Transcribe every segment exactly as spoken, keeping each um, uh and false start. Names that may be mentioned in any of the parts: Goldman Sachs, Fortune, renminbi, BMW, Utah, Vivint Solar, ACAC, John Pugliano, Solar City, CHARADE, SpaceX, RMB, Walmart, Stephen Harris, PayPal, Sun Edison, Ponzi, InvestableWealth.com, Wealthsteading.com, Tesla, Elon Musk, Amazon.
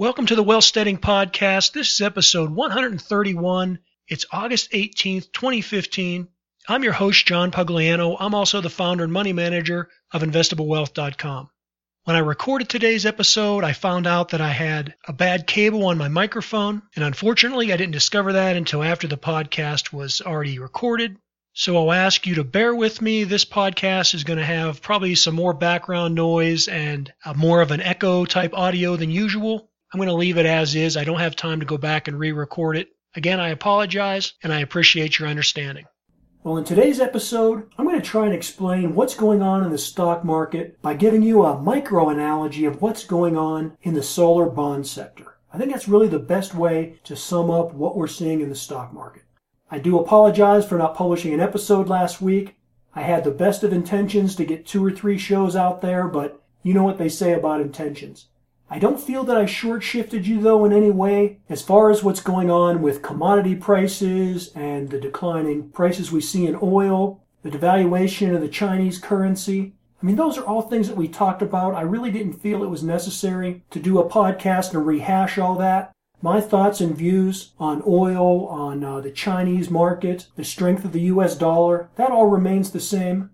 Welcome to the Wealthsteading Podcast. This is episode one thirty-one. It's August eighteenth, twenty fifteen. I'm your host, John Pugliano. I'm also the founder and money manager of investable wealth dot com. When I recorded today's episode, I found out that I had a bad cable on my microphone, and unfortunately, I didn't discover that until after the podcast was already recorded. So I'll ask you to bear with me. This podcast is going to have probably some more background noise and more of an echo type audio than usual. I'm going to leave it as is. I don't have time to go back and re-record it. Again, I apologize, and I appreciate your understanding. Well, in today's episode, I'm going to try and explain what's going on in the stock market by giving you a micro analogy of what's going on in the solar bond sector. I think that's really the best way to sum up what we're seeing in the stock market. I do apologize for not publishing an episode last week. I had the best of intentions to get two or three shows out there, but you know what they say about intentions. I don't feel that I short-shifted you, though, in any way as far as what's going on with commodity prices and the declining prices we see in oil, the devaluation of the Chinese currency. I mean, those are all things that we talked about. I really didn't feel it was necessary to do a podcast and rehash all that. My thoughts and views on oil, on uh, the Chinese market, the strength of the U S dollar, that all remains the same.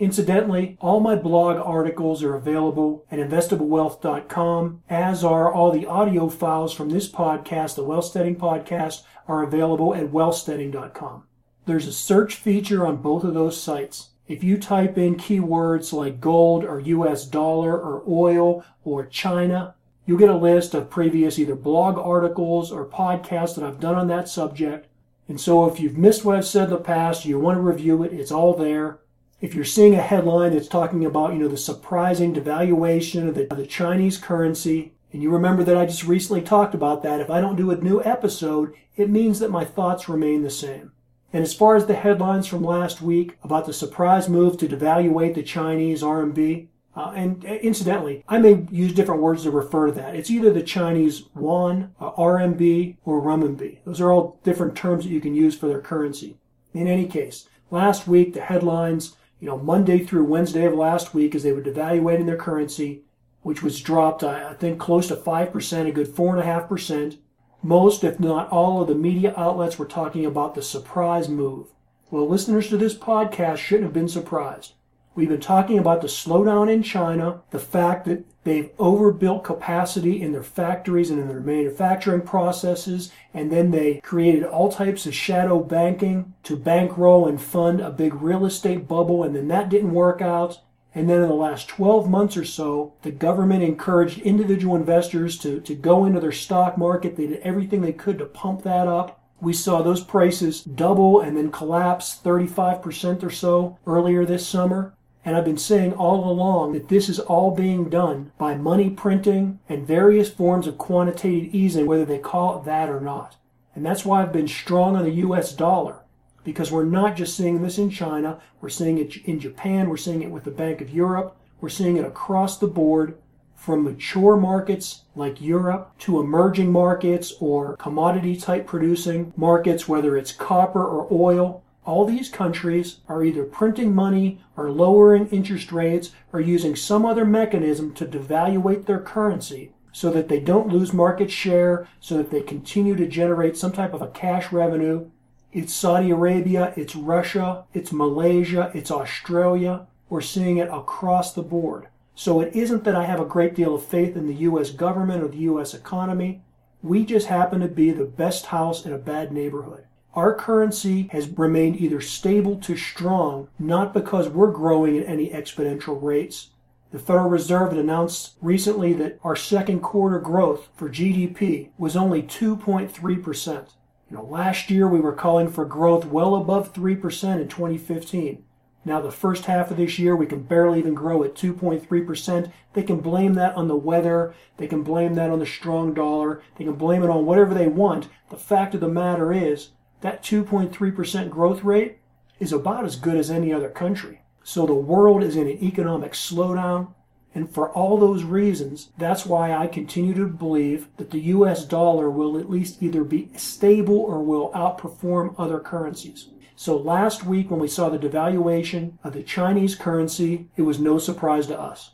Incidentally, all my blog articles are available at investable wealth dot com, as are all the audio files from this podcast, the Wealthsteading Podcast, are available at wealthsteading dot com. There's a search feature on both of those sites. If you type in keywords like gold or U S dollar or oil or China, you'll get a list of previous either blog articles or podcasts that I've done on that subject. And so if you've missed what I've said in the past, you want to review it, it's all there. If you're seeing a headline that's talking about, you know, the surprising devaluation of the, of the Chinese currency, and you remember that I just recently talked about that, if I don't do a new episode, it means that my thoughts remain the same. And as far as the headlines from last week about the surprise move to devaluate the Chinese R M B, uh, and incidentally, I may use different words to refer to that. It's either the Chinese yuan, uh, R M B, or renminbi. Those are all different terms that you can use for their currency. In any case, last week the headlines, you know, Monday through Wednesday of last week, as they were devaluating their currency, which was dropped, I think, close to five percent, a good four point five percent. Most, if not all, of the media outlets were talking about the surprise move. Well, listeners to this podcast shouldn't have been surprised. We've been talking about the slowdown in China, the fact that they've overbuilt capacity in their factories and in their manufacturing processes, and then they created all types of shadow banking to bankroll and fund a big real estate bubble, and then that didn't work out. And then in the last twelve months or so, the government encouraged individual investors to, to go into their stock market. They did everything they could to pump that up. We saw those prices double and then collapse thirty-five percent or so earlier this summer. And I've been saying all along that this is all being done by money printing and various forms of quantitative easing, whether they call it that or not. And that's why I've been strong on the U S dollar, because we're not just seeing this in China. We're seeing it in Japan. We're seeing it with the Bank of Europe. We're seeing it across the board, from mature markets like Europe to emerging markets or commodity-type producing markets, whether it's copper or oil. All these countries are either printing money or lowering interest rates or using some other mechanism to devaluate their currency so that they don't lose market share, so that they continue to generate some type of a cash revenue. It's Saudi Arabia, it's Russia, it's Malaysia, it's Australia. We're seeing it across the board. So it isn't that I have a great deal of faith in the U S government or the U S economy. We just happen to be the best house in a bad neighborhood. Our currency has remained either stable to strong, not because we're growing at any exponential rates. The Federal Reserve had announced recently that our second quarter growth for G D P was only two point three percent. You know, last year we were calling for growth well above three percent in twenty fifteen. Now the first half of this year we can barely even grow at two point three percent. They can blame that on the weather. They can blame that on the strong dollar. They can blame it on whatever they want. The fact of the matter is, that two point three percent growth rate is about as good as any other country. So the world is in an economic slowdown. And for all those reasons, that's why I continue to believe that the U S dollar will at least either be stable or will outperform other currencies. So last week when we saw the devaluation of the Chinese currency, it was no surprise to us.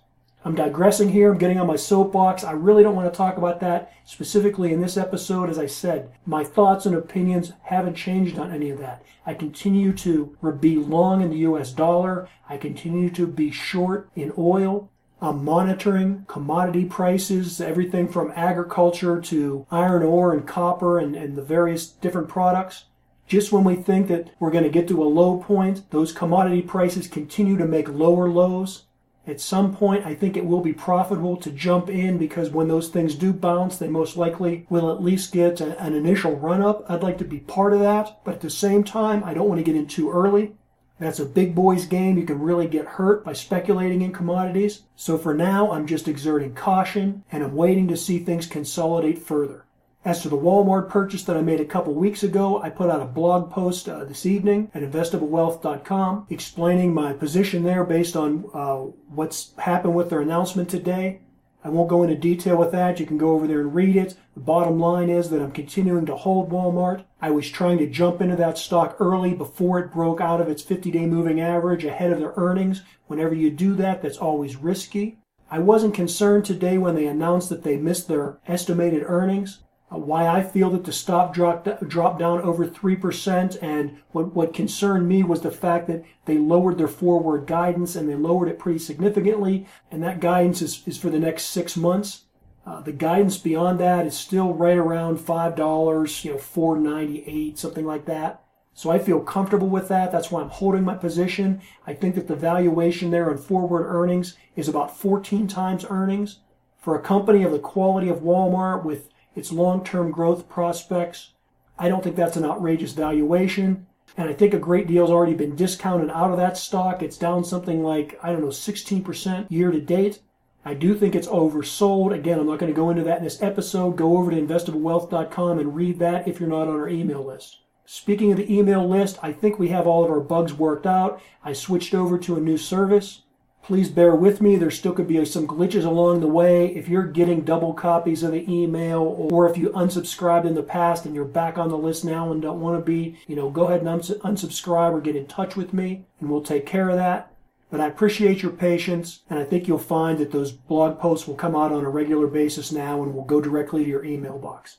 I'm digressing here. I'm getting on my soapbox. I really don't want to talk about that specifically in this episode. As I said, my thoughts and opinions haven't changed on any of that. I continue to be long in the U S dollar. I continue to be short in oil. I'm monitoring commodity prices, everything from agriculture to iron ore and copper and, and the various different products. Just when we think that we're going to get to a low point, those commodity prices continue to make lower lows. At some point, I think it will be profitable to jump in, because when those things do bounce, they most likely will at least get a, an initial run-up. I'd like to be part of that, but at the same time, I don't want to get in too early. That's a big boys game. You can really get hurt by speculating in commodities. So for now, I'm just exerting caution, and I'm waiting to see things consolidate further. As to the Walmart purchase that I made a couple weeks ago, I put out a blog post uh, this evening at investable wealth dot com explaining my position there based on uh, what's happened with their announcement today. I won't go into detail with that. You can go over there and read it. The bottom line is that I'm continuing to hold Walmart. I was trying to jump into that stock early before it broke out of its fifty-day moving average ahead of their earnings. Whenever you do that, that's always risky. I wasn't concerned today when they announced that they missed their estimated earnings. Why I feel that the stock dropped, dropped down over three percent, and what, what concerned me was the fact that they lowered their forward guidance, and they lowered it pretty significantly, and that guidance is, is for the next six months. Uh, the guidance beyond that is still right around five dollars, you know, four ninety-eight, something like that. So I feel comfortable with that. That's why I'm holding my position. I think that the valuation there on forward earnings is about fourteen times earnings. For a company of the quality of Walmart with its long-term growth prospects, I don't think that's an outrageous valuation. And I think a great deal's already been discounted out of that stock. It's down something like, I don't know, sixteen percent year to date. I do think it's oversold. Again, I'm not going to go into that in this episode. Go over to investable wealth dot com and read that if you're not on our email list. Speaking of the email list, I think we have all of our bugs worked out. I switched over to a new service. Please bear with me. There still could be some glitches along the way. If you're getting double copies of the email, or if you unsubscribed in the past and you're back on the list now and don't want to be, you know, go ahead and unsubscribe or get in touch with me, and we'll take care of that. But I appreciate your patience, and I think you'll find that those blog posts will come out on a regular basis now and will go directly to your email box.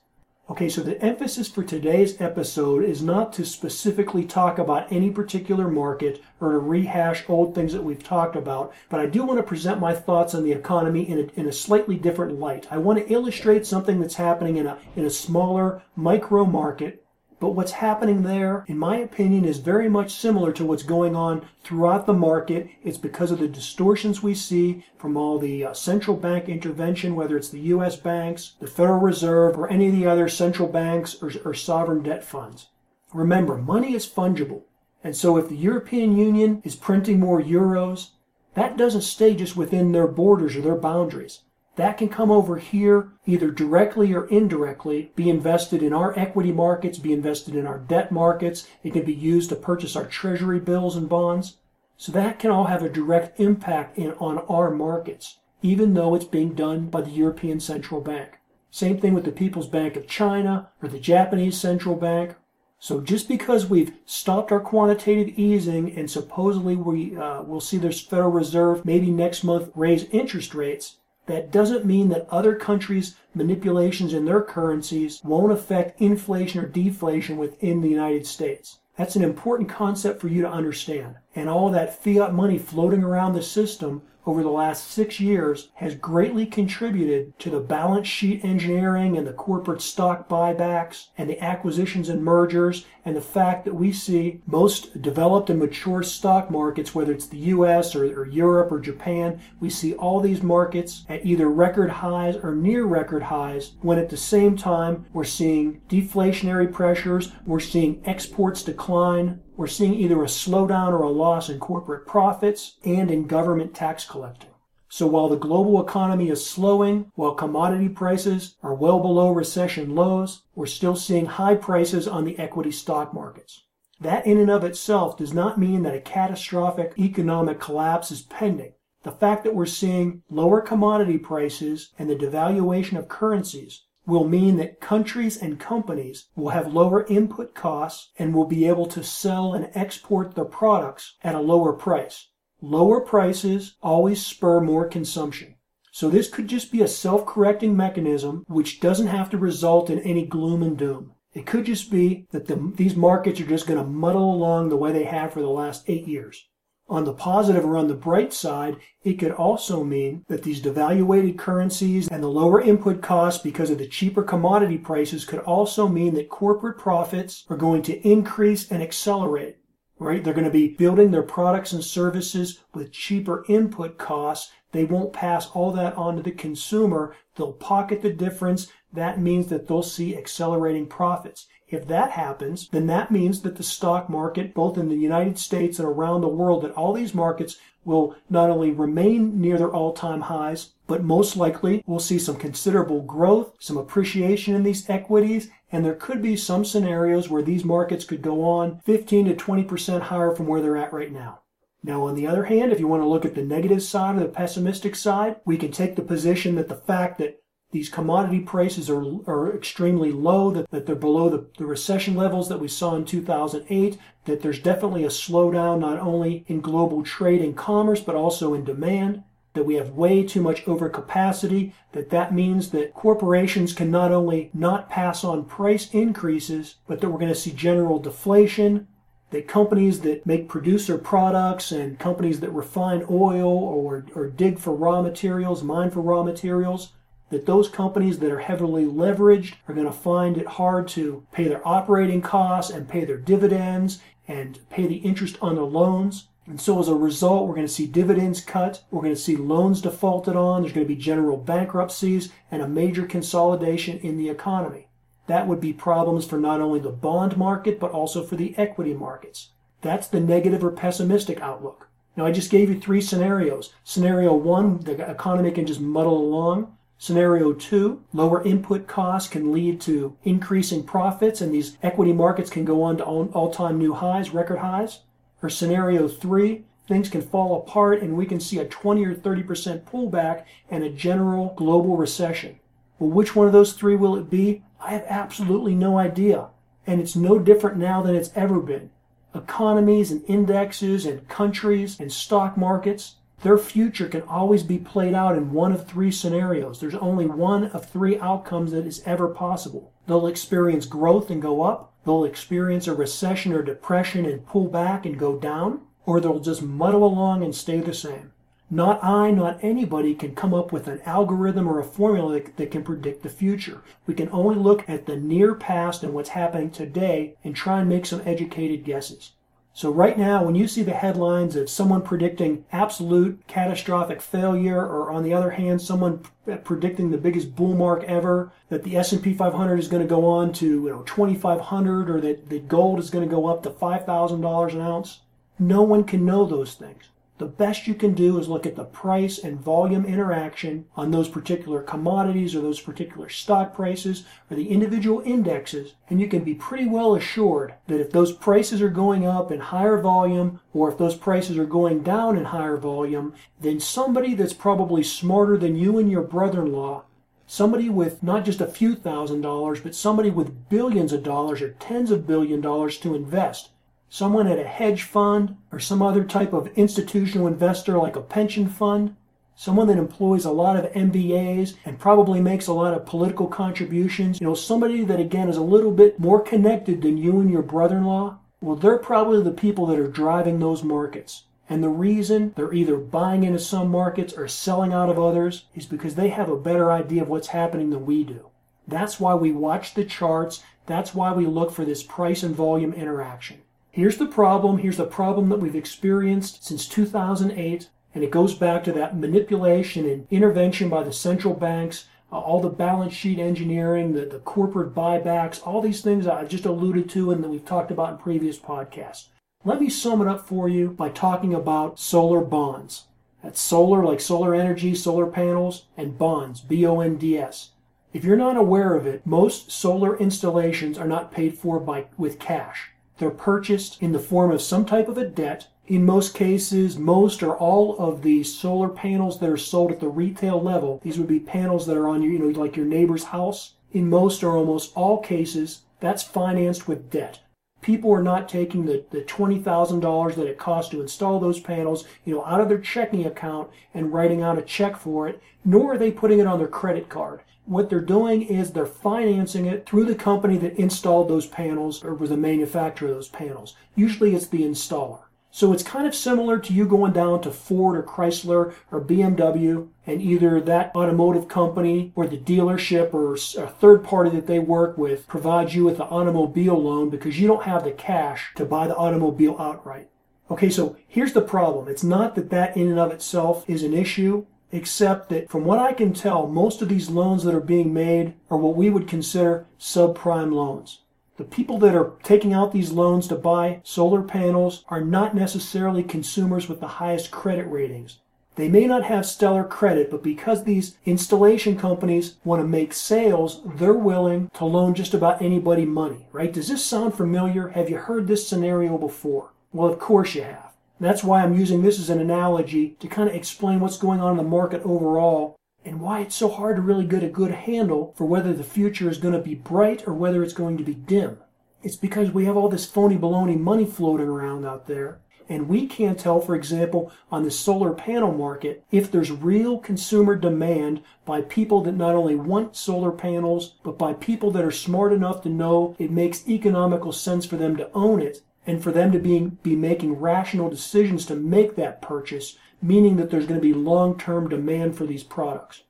Okay, so the emphasis for today's episode is not to specifically talk about any particular market or to rehash old things that we've talked about, but I do want to present my thoughts on the economy in a, in a slightly different light. I want to illustrate something that's happening in a, in a smaller micro market, but what's happening there, in my opinion, is very much similar to what's going on throughout the market. It's because of the distortions we see from all the uh, central bank intervention, whether it's the U S banks, the Federal Reserve, or any of the other central banks or, or sovereign debt funds. Remember, money is fungible. And so if the European Union is printing more euros, that doesn't stay just within their borders or their boundaries. That can come over here, either directly or indirectly, be invested in our equity markets, be invested in our debt markets. It can be used to purchase our treasury bills and bonds. So that can all have a direct impact in, on our markets, even though it's being done by the European Central Bank. Same thing with the People's Bank of China or the Japanese Central Bank. So just because we've stopped our quantitative easing and supposedly we uh, will see the Federal Reserve maybe next month raise interest rates, that doesn't mean that other countries' manipulations in their currencies won't affect inflation or deflation within the United States. That's an important concept for you to understand. And all that fiat money floating around the system over the last six years has greatly contributed to the balance sheet engineering and the corporate stock buybacks and the acquisitions and mergers, and the fact that we see most developed and mature stock markets, whether it's the U S or, or Europe or Japan, we see all these markets at either record highs or near record highs, when at the same time we're seeing deflationary pressures, we're seeing exports decline, we're seeing either a slowdown or a loss in corporate profits and in government tax collecting. So while the global economy is slowing, while commodity prices are well below recession lows, we're still seeing high prices on the equity stock markets. That in and of itself does not mean that a catastrophic economic collapse is pending. The fact that we're seeing lower commodity prices and the devaluation of currencies will mean that countries and companies will have lower input costs and will be able to sell and export their products at a lower price. Lower prices always spur more consumption. So this could just be a self-correcting mechanism which doesn't have to result in any gloom and doom. It could just be that the, these markets are just going to muddle along the way they have for the last eight years. On the positive or on the bright side, it could also mean that these devaluated currencies and the lower input costs because of the cheaper commodity prices could also mean that corporate profits are going to increase and accelerate, right? They're going to be building their products and services with cheaper input costs. They won't pass all that on to the consumer. They'll pocket the difference. That means that they'll see accelerating profits. If that happens, then that means that the stock market, both in the United States and around the world, that all these markets will not only remain near their all-time highs, but most likely we'll see some considerable growth, some appreciation in these equities, and there could be some scenarios where these markets could go on fifteen to twenty percent higher from where they're at right now. Now, on the other hand, if you want to look at the negative side or the pessimistic side, we can take the position that the fact that these commodity prices are, are extremely low, that, that they're below the, the recession levels that we saw in two thousand eight, that there's definitely a slowdown not only in global trade and commerce, but also in demand, that we have way too much overcapacity, that that means that corporations can not only not pass on price increases, but that we're going to see general deflation, that companies that make producer products and companies that refine oil or, or dig for raw materials, mine for raw materials, that those companies that are heavily leveraged are going to find it hard to pay their operating costs and pay their dividends and pay the interest on their loans. And so as a result, we're going to see dividends cut, we're going to see loans defaulted on, there's going to be general bankruptcies and a major consolidation in the economy. That would be problems for not only the bond market, but also for the equity markets. That's the negative or pessimistic outlook. Now, I just gave you three scenarios. Scenario one, the economy can just muddle along. Scenario two, lower input costs can lead to increasing profits and these equity markets can go on to all-time new highs, record highs. Or scenario three, things can fall apart and we can see a twenty or thirty percent pullback and a general global recession. Well, which one of those three will it be? I have absolutely no idea. And it's no different now than it's ever been. Economies and indexes and countries and stock markets, their future can always be played out in one of three scenarios. There's only one of three outcomes that is ever possible. They'll experience growth and go up. They'll experience a recession or depression and pull back and go down. Or they'll just muddle along and stay the same. Not I, not anybody can come up with an algorithm or a formula that, that can predict the future. We can only look at the near past and what's happening today and try and make some educated guesses. So right now, when you see the headlines of someone predicting absolute catastrophic failure, or on the other hand, someone p- predicting the biggest bull market ever, that the S and P five hundred is going to go on to, you know, twenty-five hundred, or that, that gold is going to go up to five thousand dollars an ounce, no one can know those things. The best you can do is look at the price and volume interaction on those particular commodities or those particular stock prices or the individual indexes, and you can be pretty well assured that if those prices are going up in higher volume or if those prices are going down in higher volume, then somebody that's probably smarter than you and your brother-in-law, somebody with not just a few thousand dollars, but somebody with billions of dollars or tens of billion dollars to invest, someone at a hedge fund or some other type of institutional investor like a pension fund, someone that employs a lot of M B As and probably makes a lot of political contributions, you know, somebody that again is a little bit more connected than you and your brother-in-law, well, they're probably the people that are driving those markets. And the reason they're either buying into some markets or selling out of others is because they have a better idea of what's happening than we do. That's why we watch the charts. That's why we look for this price and volume interaction. Here's the problem, here's the problem that we've experienced since two thousand eight, and it goes back to that manipulation and intervention by the central banks, uh, all the balance sheet engineering, the, the corporate buybacks, all these things I just alluded to and that we've talked about in previous podcasts. Let me sum it up for you by talking about solar bonds. That's solar, like solar energy, solar panels, and bonds, B O N D S. If you're not aware of it, most solar installations are not paid for by with cash. They're purchased in the form of some type of a debt. In most cases, most or all of the solar panels that are sold at the retail level, these would be panels that are on your, you know, like your neighbor's house. In most or almost all cases, that's financed with debt. people are not taking the, the twenty thousand dollars that it costs to install those panels, you know, out of their checking account and writing out a check for it, nor are they putting it on their credit card. What they're doing is they're financing it through the company that installed those panels or was the manufacturer of those panels. Usually it's the installer. So it's kind of similar to you going down to Ford or Chrysler or B M W, and either that automotive company or the dealership or a third party that they work with provides you with an automobile loan because you don't have the cash to buy the automobile outright. Okay, so here's the problem. It's not that that in and of itself is an issue, except that from what I can tell, most of these loans that are being made are what we would consider subprime loans. The people that are taking out these loans to buy solar panels are not necessarily consumers with the highest credit ratings. They may not have stellar credit, but because these installation companies want to make sales, they're willing to loan just about anybody money, right? Does this sound familiar? Have you heard this scenario before? Well, of course you have. That's why I'm using this as an analogy to kind of explain what's going on in the market overall and why it's so hard to really get a good handle for whether the future is going to be bright or whether it's going to be dim. It's because we have all this phony baloney money floating around out there, and we can't tell, for example, on the solar panel market if there's real consumer demand by people that not only want solar panels, but by people that are smart enough to know it makes economical sense for them to own it, and for them to be, be making rational decisions to make that purchase, meaning that there's going to be long-term demand for these products.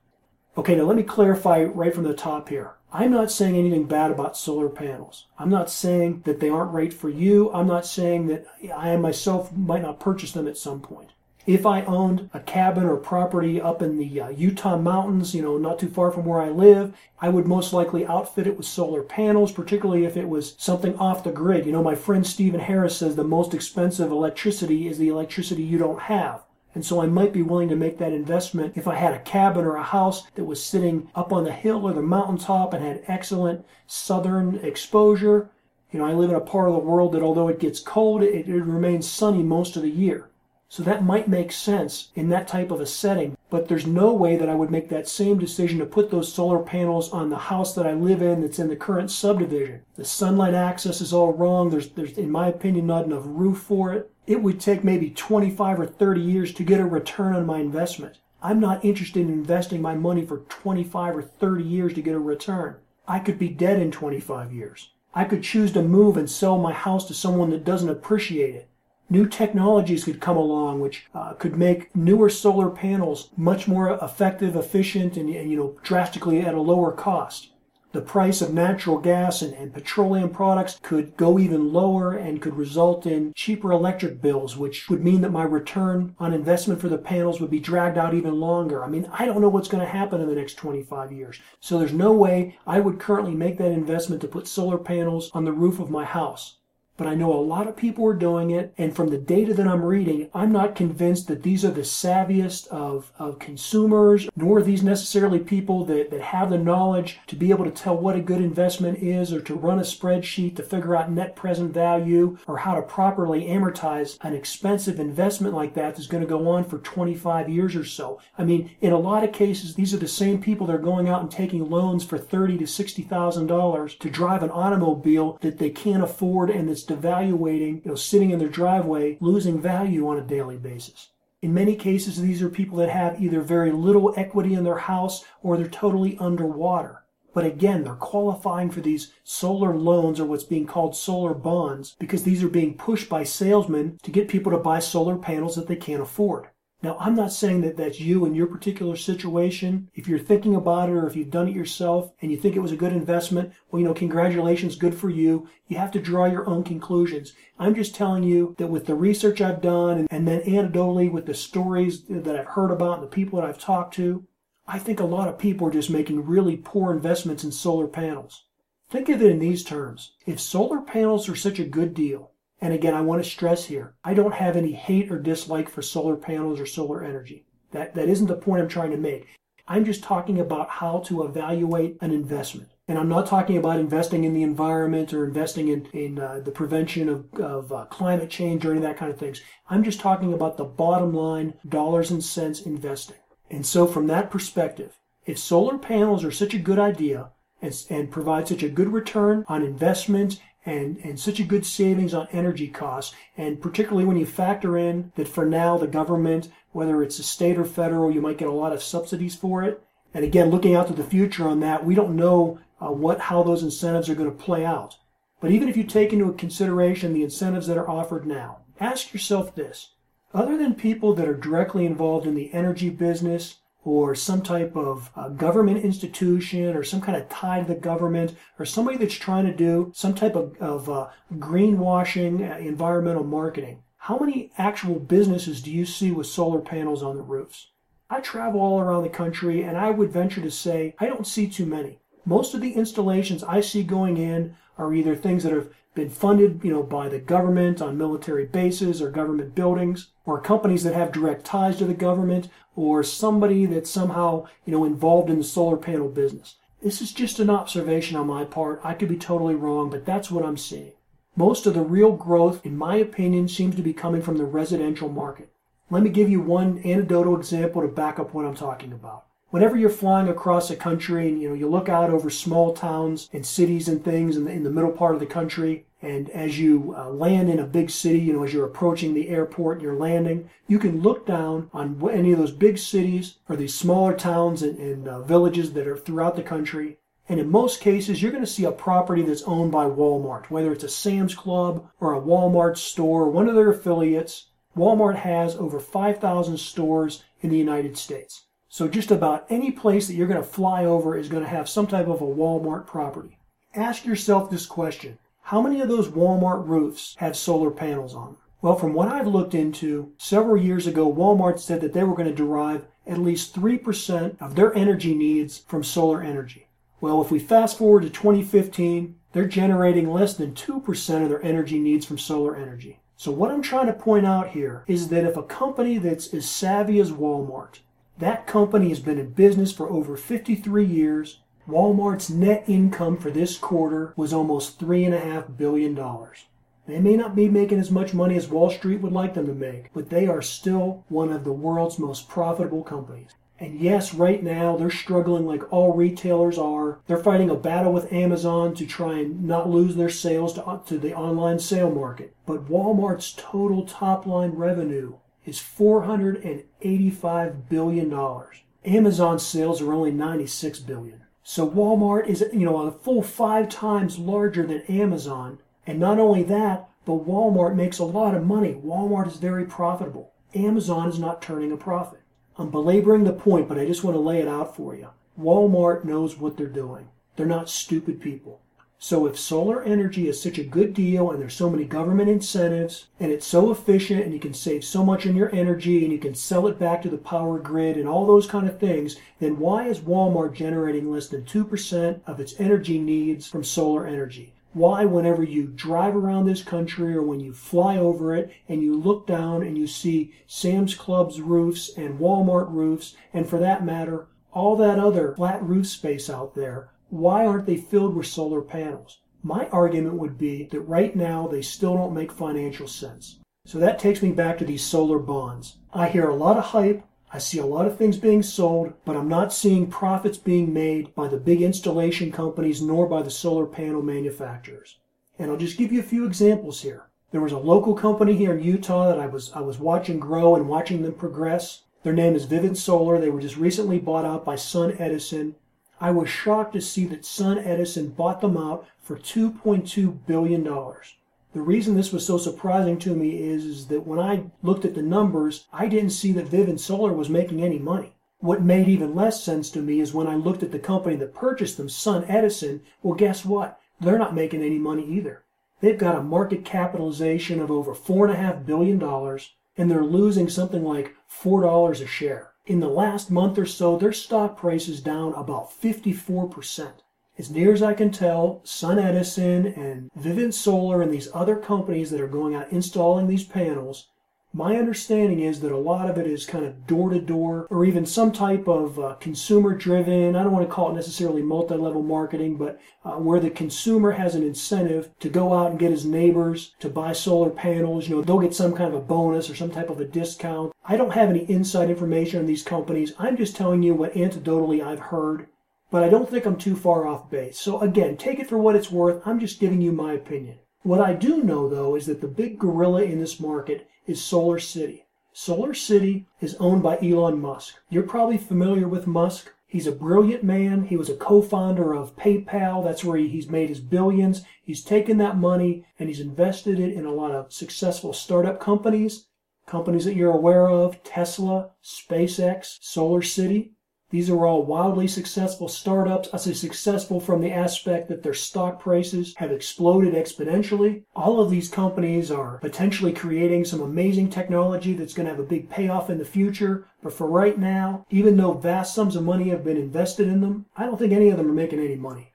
Okay, now let me clarify right from the top here. I'm not saying anything bad about solar panels. I'm not saying that they aren't right for you. I'm not saying that I myself might not purchase them at some point. If I owned a cabin or property up in the uh, Utah mountains, you know, not too far from where I live, I would most likely outfit it with solar panels, particularly if it was something off the grid. You know, my friend Stephen Harris says the most expensive electricity is the electricity you don't have. And so I might be willing to make that investment if I had a cabin or a house that was sitting up on the hill or the mountaintop and had excellent southern exposure. You know, I live in a part of the world that although it gets cold, it, it remains sunny most of the year. So that might make sense in that type of a setting, but there's no way that I would make that same decision to put those solar panels on the house that I live in that's in the current subdivision. The sunlight access is all wrong. There's, there's in my opinion, not enough roof for it. It would take maybe twenty-five or thirty years to get a return on my investment. I'm not interested in investing my money for twenty-five or thirty years to get a return. I could be dead in twenty-five years. I could choose to move and sell my house to someone that doesn't appreciate it. New technologies could come along which uh, could make newer solar panels much more effective, efficient, and, and you know, drastically at a lower cost. The price of natural gas and, and petroleum products could go even lower and could result in cheaper electric bills, which would mean that my return on investment for the panels would be dragged out even longer. I mean, I don't know what's going to happen in the next twenty-five years. So there's no way I would currently make that investment to put solar panels on the roof of my house. But I know a lot of people are doing it, and from the data that I'm reading, I'm not convinced that these are the savviest of, of consumers, nor are these necessarily people that, that have the knowledge to be able to tell what a good investment is or to run a spreadsheet to figure out net present value or how to properly amortize an expensive investment like that that's going to go on for twenty-five years or so. I mean, in a lot of cases, these are the same people that are going out and taking loans for thirty thousand to sixty thousand dollars to drive an automobile that they can't afford and that's devaluating, you know, sitting in their driveway, losing value on a daily basis. In many cases, these are people that have either very little equity in their house or they're totally underwater. But again, they're qualifying for these solar loans or what's being called solar bonds because these are being pushed by salesmen to get people to buy solar panels that they can't afford. Now, I'm not saying that that's you in your particular situation. If you're thinking about it or if you've done it yourself and you think it was a good investment, well, you know, congratulations, good for you. You have to draw your own conclusions. I'm just telling you that with the research I've done and, and then anecdotally with the stories that I've heard about and the people that I've talked to, I think a lot of people are just making really poor investments in solar panels. Think of it in these terms. If solar panels are such a good deal, and again, I want to stress here, I don't have any hate or dislike for solar panels or solar energy. That, that isn't the point I'm trying to make. I'm just talking about how to evaluate an investment. And I'm not talking about investing in the environment or investing in, in uh, the prevention of, of uh, climate change or any of that kind of things. I'm just talking about the bottom line, dollars and cents investing. And so from that perspective, if solar panels are such a good idea and, and provide such a good return on investment and, and such a good savings on energy costs. And particularly when you factor in that for now the government, whether it's a state or federal, you might get a lot of subsidies for it. And again, looking out to the future on that, we don't know uh, what how those incentives are going to play out. But even if you take into consideration the incentives that are offered now, ask yourself this. Other than people that are directly involved in the energy business or some type of uh, government institution or some kind of tie to the government or somebody that's trying to do some type of, of uh, greenwashing, uh, environmental marketing, how many actual businesses do you see with solar panels on the roofs? I travel all around the country, and I would venture to say I don't see too many. Most of the installations I see going in are either things that have been funded, you know, by the government on military bases or government buildings, or companies that have direct ties to the government, or somebody that's somehow, you know, involved in the solar panel business. This is just an observation on my part. I could be totally wrong, but that's what I'm seeing. Most of the real growth, in my opinion, seems to be coming from the residential market. Let me give you one anecdotal example to back up what I'm talking about. Whenever you're flying across a country and you know you look out over small towns and cities and things in the, in the middle part of the country, and as you uh, land in a big city, you know, as you're approaching the airport and you're landing, you can look down on any of those big cities or these smaller towns and, and uh, villages that are throughout the country. And in most cases, you're going to see a property that's owned by Walmart, whether it's a Sam's Club or a Walmart store, one of their affiliates. Walmart has over five thousand stores in the United States. So just about any place that you're going to fly over is going to have some type of a Walmart property. Ask yourself this question. How many of those Walmart roofs have solar panels on them? Well, from what I've looked into, several years ago, Walmart said that they were going to derive at least three percent of their energy needs from solar energy. Well, if we fast forward to twenty fifteen, they're generating less than two percent of their energy needs from solar energy. So what I'm trying to point out here is that if a company that's as savvy as Walmart, that company has been in business for over fifty-three years. Walmart's net income for this quarter was almost three point five billion dollars. They may not be making as much money as Wall Street would like them to make, but they are still one of the world's most profitable companies. And yes, right now they're struggling like all retailers are. They're fighting a battle with Amazon to try and not lose their sales to, to the online sale market. But Walmart's total top-line revenue is four hundred eighty-five billion dollars. Amazon's sales are only ninety-six billion dollars. So Walmart is, you know, a full five times larger than Amazon. And not only that, but Walmart makes a lot of money. Walmart is very profitable. Amazon is not turning a profit. I'm belaboring the point, but I just want to lay it out for you. Walmart knows what they're doing. They're not stupid people. So if solar energy is such a good deal and there's so many government incentives and it's so efficient and you can save so much in your energy and you can sell it back to the power grid and all those kind of things, then why is Walmart generating less than two percent of its energy needs from solar energy? Why, whenever you drive around this country or when you fly over it and you look down and you see Sam's Club's roofs and Walmart roofs and, for that matter, all that other flat roof space out there, why aren't they filled with solar panels? My argument would be that right now they still don't make financial sense. So that takes me back to these solar bonds. I hear a lot of hype, I see a lot of things being sold, but I'm not seeing profits being made by the big installation companies nor by the solar panel manufacturers. And I'll just give you a few examples here. There was a local company here in Utah that I was, I was watching grow and watching them progress. Their name is Vivint Solar. They were just recently bought out by Sun Edison. I was shocked to see that Sun Edison bought them out for two point two billion dollars. The reason this was so surprising to me is, is that when I looked at the numbers, I didn't see that Vivint Solar was making any money. What made even less sense to me is when I looked at the company that purchased them, Sun Edison, well, guess what? They're not making any money either. They've got a market capitalization of over four point five billion dollars, and they're losing something like four dollars a share. In the last month or so, their stock price is down about fifty-four percent. As near as I can tell, Sun Edison and Vivint Solar and these other companies that are going out installing these panels, my understanding is that a lot of it is kind of door-to-door or even some type of uh, consumer-driven, I don't want to call it necessarily multi-level marketing, but uh, where the consumer has an incentive to go out and get his neighbors to buy solar panels. You know, they'll get some kind of a bonus or some type of a discount. I don't have any inside information on these companies. I'm just telling you what anecdotally I've heard. but I don't think I'm too far off base. So again, take it for what it's worth. I'm just giving you my opinion. What I do know, though, is that the big gorilla in this market is Solar City. Solar City is owned by Elon Musk. You're probably familiar with Musk. He's a brilliant man. He was a co-founder of PayPal. That's where he, he's made his billions. He's taken that money and he's invested it in a lot of successful startup companies, companies that you're aware of, Tesla, SpaceX, Solar City. These are all wildly successful startups. I say successful from the aspect that their stock prices have exploded exponentially. All of these companies are potentially creating some amazing technology that's going to have a big payoff in the future. But for right now, even though vast sums of money have been invested in them, I don't think any of them are making any money.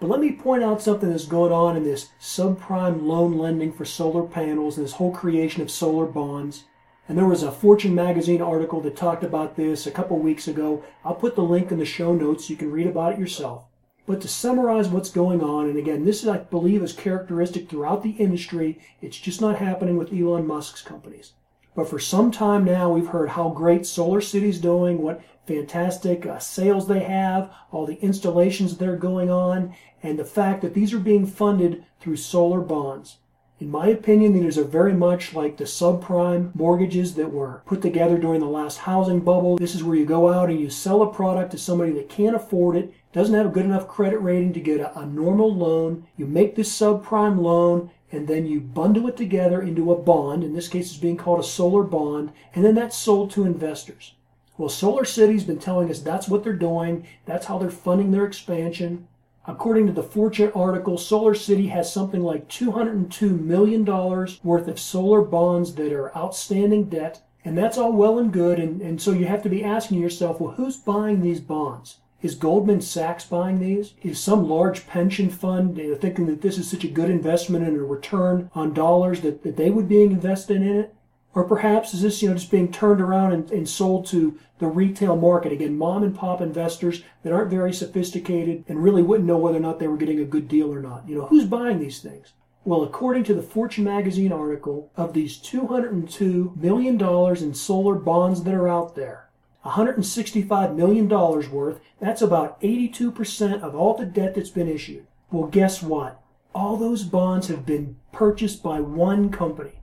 But let me point out something that's going on in this subprime loan lending for solar panels and this whole creation of solar bonds. And there was a Fortune magazine article that talked about this a couple weeks ago. I'll put the link in the show notes so you can read about it yourself. But to summarize what's going on, and again, this I believe is characteristic throughout the industry. It's just not happening with Elon Musk's companies. But for some time now, we've heard how great Solar City's doing, what fantastic uh, sales they have, all the installations that are going on, and the fact that these are being funded through solar bonds. In my opinion, these are very much like the subprime mortgages that were put together during the last housing bubble. This is where you go out and you sell a product to somebody that can't afford it, doesn't have a good enough credit rating to get a, a normal loan. You make this subprime loan, and then you bundle it together into a bond. In this case, it's being called a solar bond, and then that's sold to investors. Well, Solar City's been telling us that's what they're doing. That's how they're funding their expansion. According to the Fortune article, Solar City has something like two hundred two million dollars worth of solar bonds that are outstanding debt, and that's all well and good, and, and so you have to be asking yourself, well, who's buying these bonds? Is Goldman Sachs buying these? Is some large pension fund thinking that this is such a good investment and a return on dollars that, that they would be invested in it? Or perhaps is this, you know, just being turned around and, and sold to the retail market? Again, mom and pop investors that aren't very sophisticated and really wouldn't know whether or not they were getting a good deal or not. You know, who's buying these things? Well, according to the Fortune magazine article, of these two hundred two million dollars in solar bonds that are out there, one hundred sixty-five million dollars worth, that's about eighty-two percent of all the debt that's been issued. Well, guess what? All those bonds have been purchased by one company.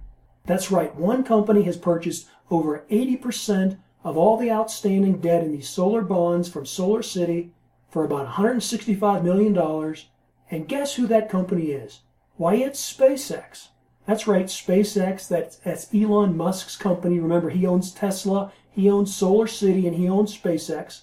That's right, one company has purchased over eighty percent of all the outstanding debt in these solar bonds from Solar City for about one hundred sixty-five million dollars. And guess who that company is? Why, it's SpaceX. That's right, SpaceX, that's, that's Elon Musk's company. Remember, he owns Tesla, he owns Solar City, and he owns SpaceX.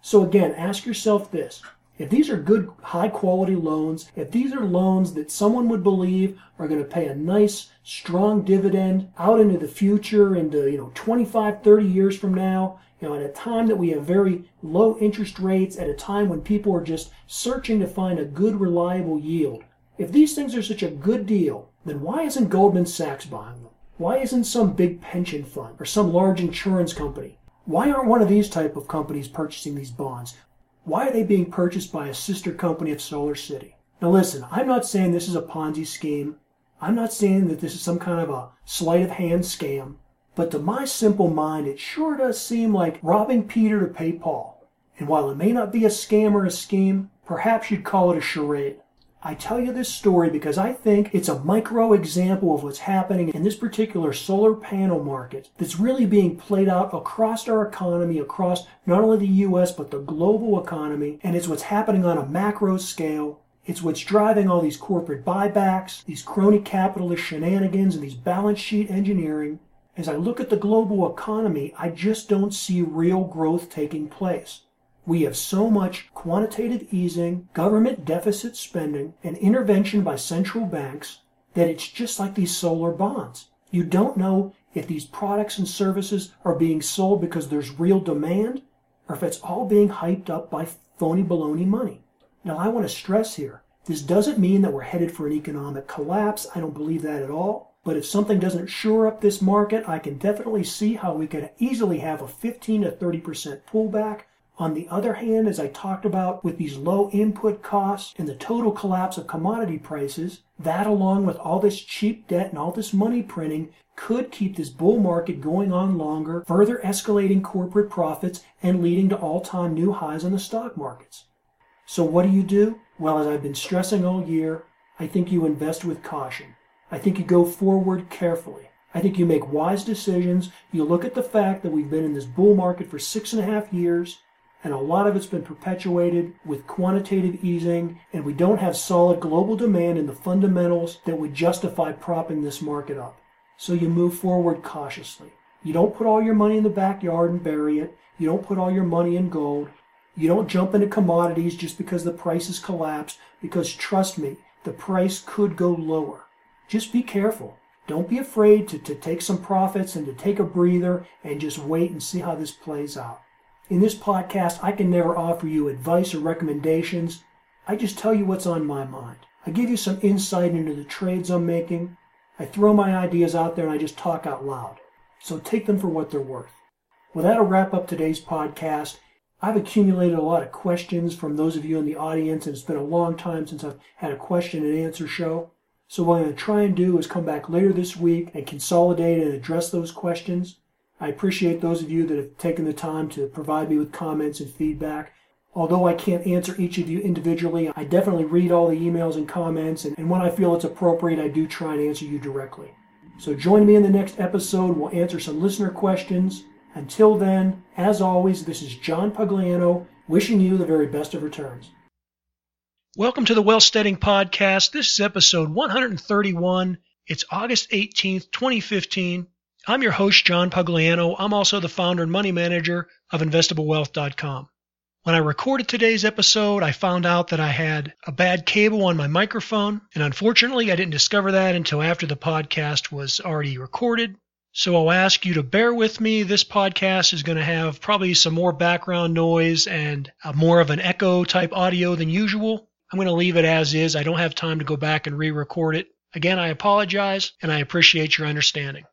So again, ask yourself this. If these are good, high-quality loans, if these are loans that someone would believe are going to pay a nice, strong dividend out into the future, into, you know, twenty-five, thirty years from now, you know, at a time that we have very low interest rates, at a time when people are just searching to find a good, reliable yield. If these things are such a good deal, then why isn't Goldman Sachs buying them? Why isn't some big pension fund or some large insurance company? Why aren't one of these type of companies purchasing these bonds? Why are they being purchased by a sister company of Solar City? Now listen, I'm not saying this is a Ponzi scheme. I'm not saying that this is some kind of a sleight of hand scam. But to my simple mind, it sure does seem like robbing Peter to pay Paul. And while it may not be a scam or a scheme, perhaps you'd call it a charade. I tell you this story because I think it's a micro example of what's happening in this particular solar panel market that's really being played out across our economy, across not only the U S but the global economy, and it's what's happening on a macro scale. It's what's driving all these corporate buybacks, these crony capitalist shenanigans, and these balance sheet engineering. As I look at the global economy, I just don't see real growth taking place. We have so much quantitative easing, government deficit spending, and intervention by central banks that it's just like these solar bonds. You don't know if these products and services are being sold because there's real demand or if it's all being hyped up by phony baloney money. Now, I want to stress here, this doesn't mean that we're headed for an economic collapse. I don't believe that at all. But if something doesn't shore up this market, I can definitely see how we could easily have a fifteen to thirty percent pullback. On the other hand, as I talked about with these low input costs and the total collapse of commodity prices, that along with all this cheap debt and all this money printing could keep this bull market going on longer, further escalating corporate profits and leading to all-time new highs in the stock markets. So what do you do? Well, as I've been stressing all year, I think you invest with caution. I think you go forward carefully. I think you make wise decisions. You look at the fact that we've been in this bull market for six and a half years, and a lot of it's been perpetuated with quantitative easing, and we don't have solid global demand in the fundamentals that would justify propping this market up. So you move forward cautiously. You don't put all your money in the backyard and bury it. You don't put all your money in gold. You don't jump into commodities just because the price has collapsed, because trust me, the price could go lower. Just be careful. Don't be afraid to, to take some profits and to take a breather and just wait and see how this plays out. In this podcast, I can never offer you advice or recommendations. I just tell you what's on my mind. I give you some insight into the trades I'm making. I throw my ideas out there and I just talk out loud. So take them for what they're worth. Well, that'll wrap up today's podcast. I've accumulated a lot of questions from those of you in the audience, and it's been a long time since I've had a question and answer show. So what I'm going to try and do is come back later this week and consolidate and address those questions. I appreciate those of you that have taken the time to provide me with comments and feedback. Although I can't answer each of you individually, I definitely read all the emails and comments, and, and when I feel it's appropriate, I do try and answer you directly. So join me in the next episode. We'll answer some listener questions. Until then, as always, this is John Pugliano, wishing you the very best of returns. Welcome to the Wealthsteading Podcast. This is episode one hundred thirty-one. It's August eighteenth, twenty fifteen. I'm your host, John Pugliano. I'm also the founder and money manager of Investable Wealth dot com. When I recorded today's episode, I found out that I had a bad cable on my microphone, and unfortunately, I didn't discover that until after the podcast was already recorded. So I'll ask you to bear with me. This podcast is going to have probably some more background noise and more of an echo type audio than usual. I'm going to leave it as is. I don't have time to go back and re-record it. Again, I apologize, and I appreciate your understanding.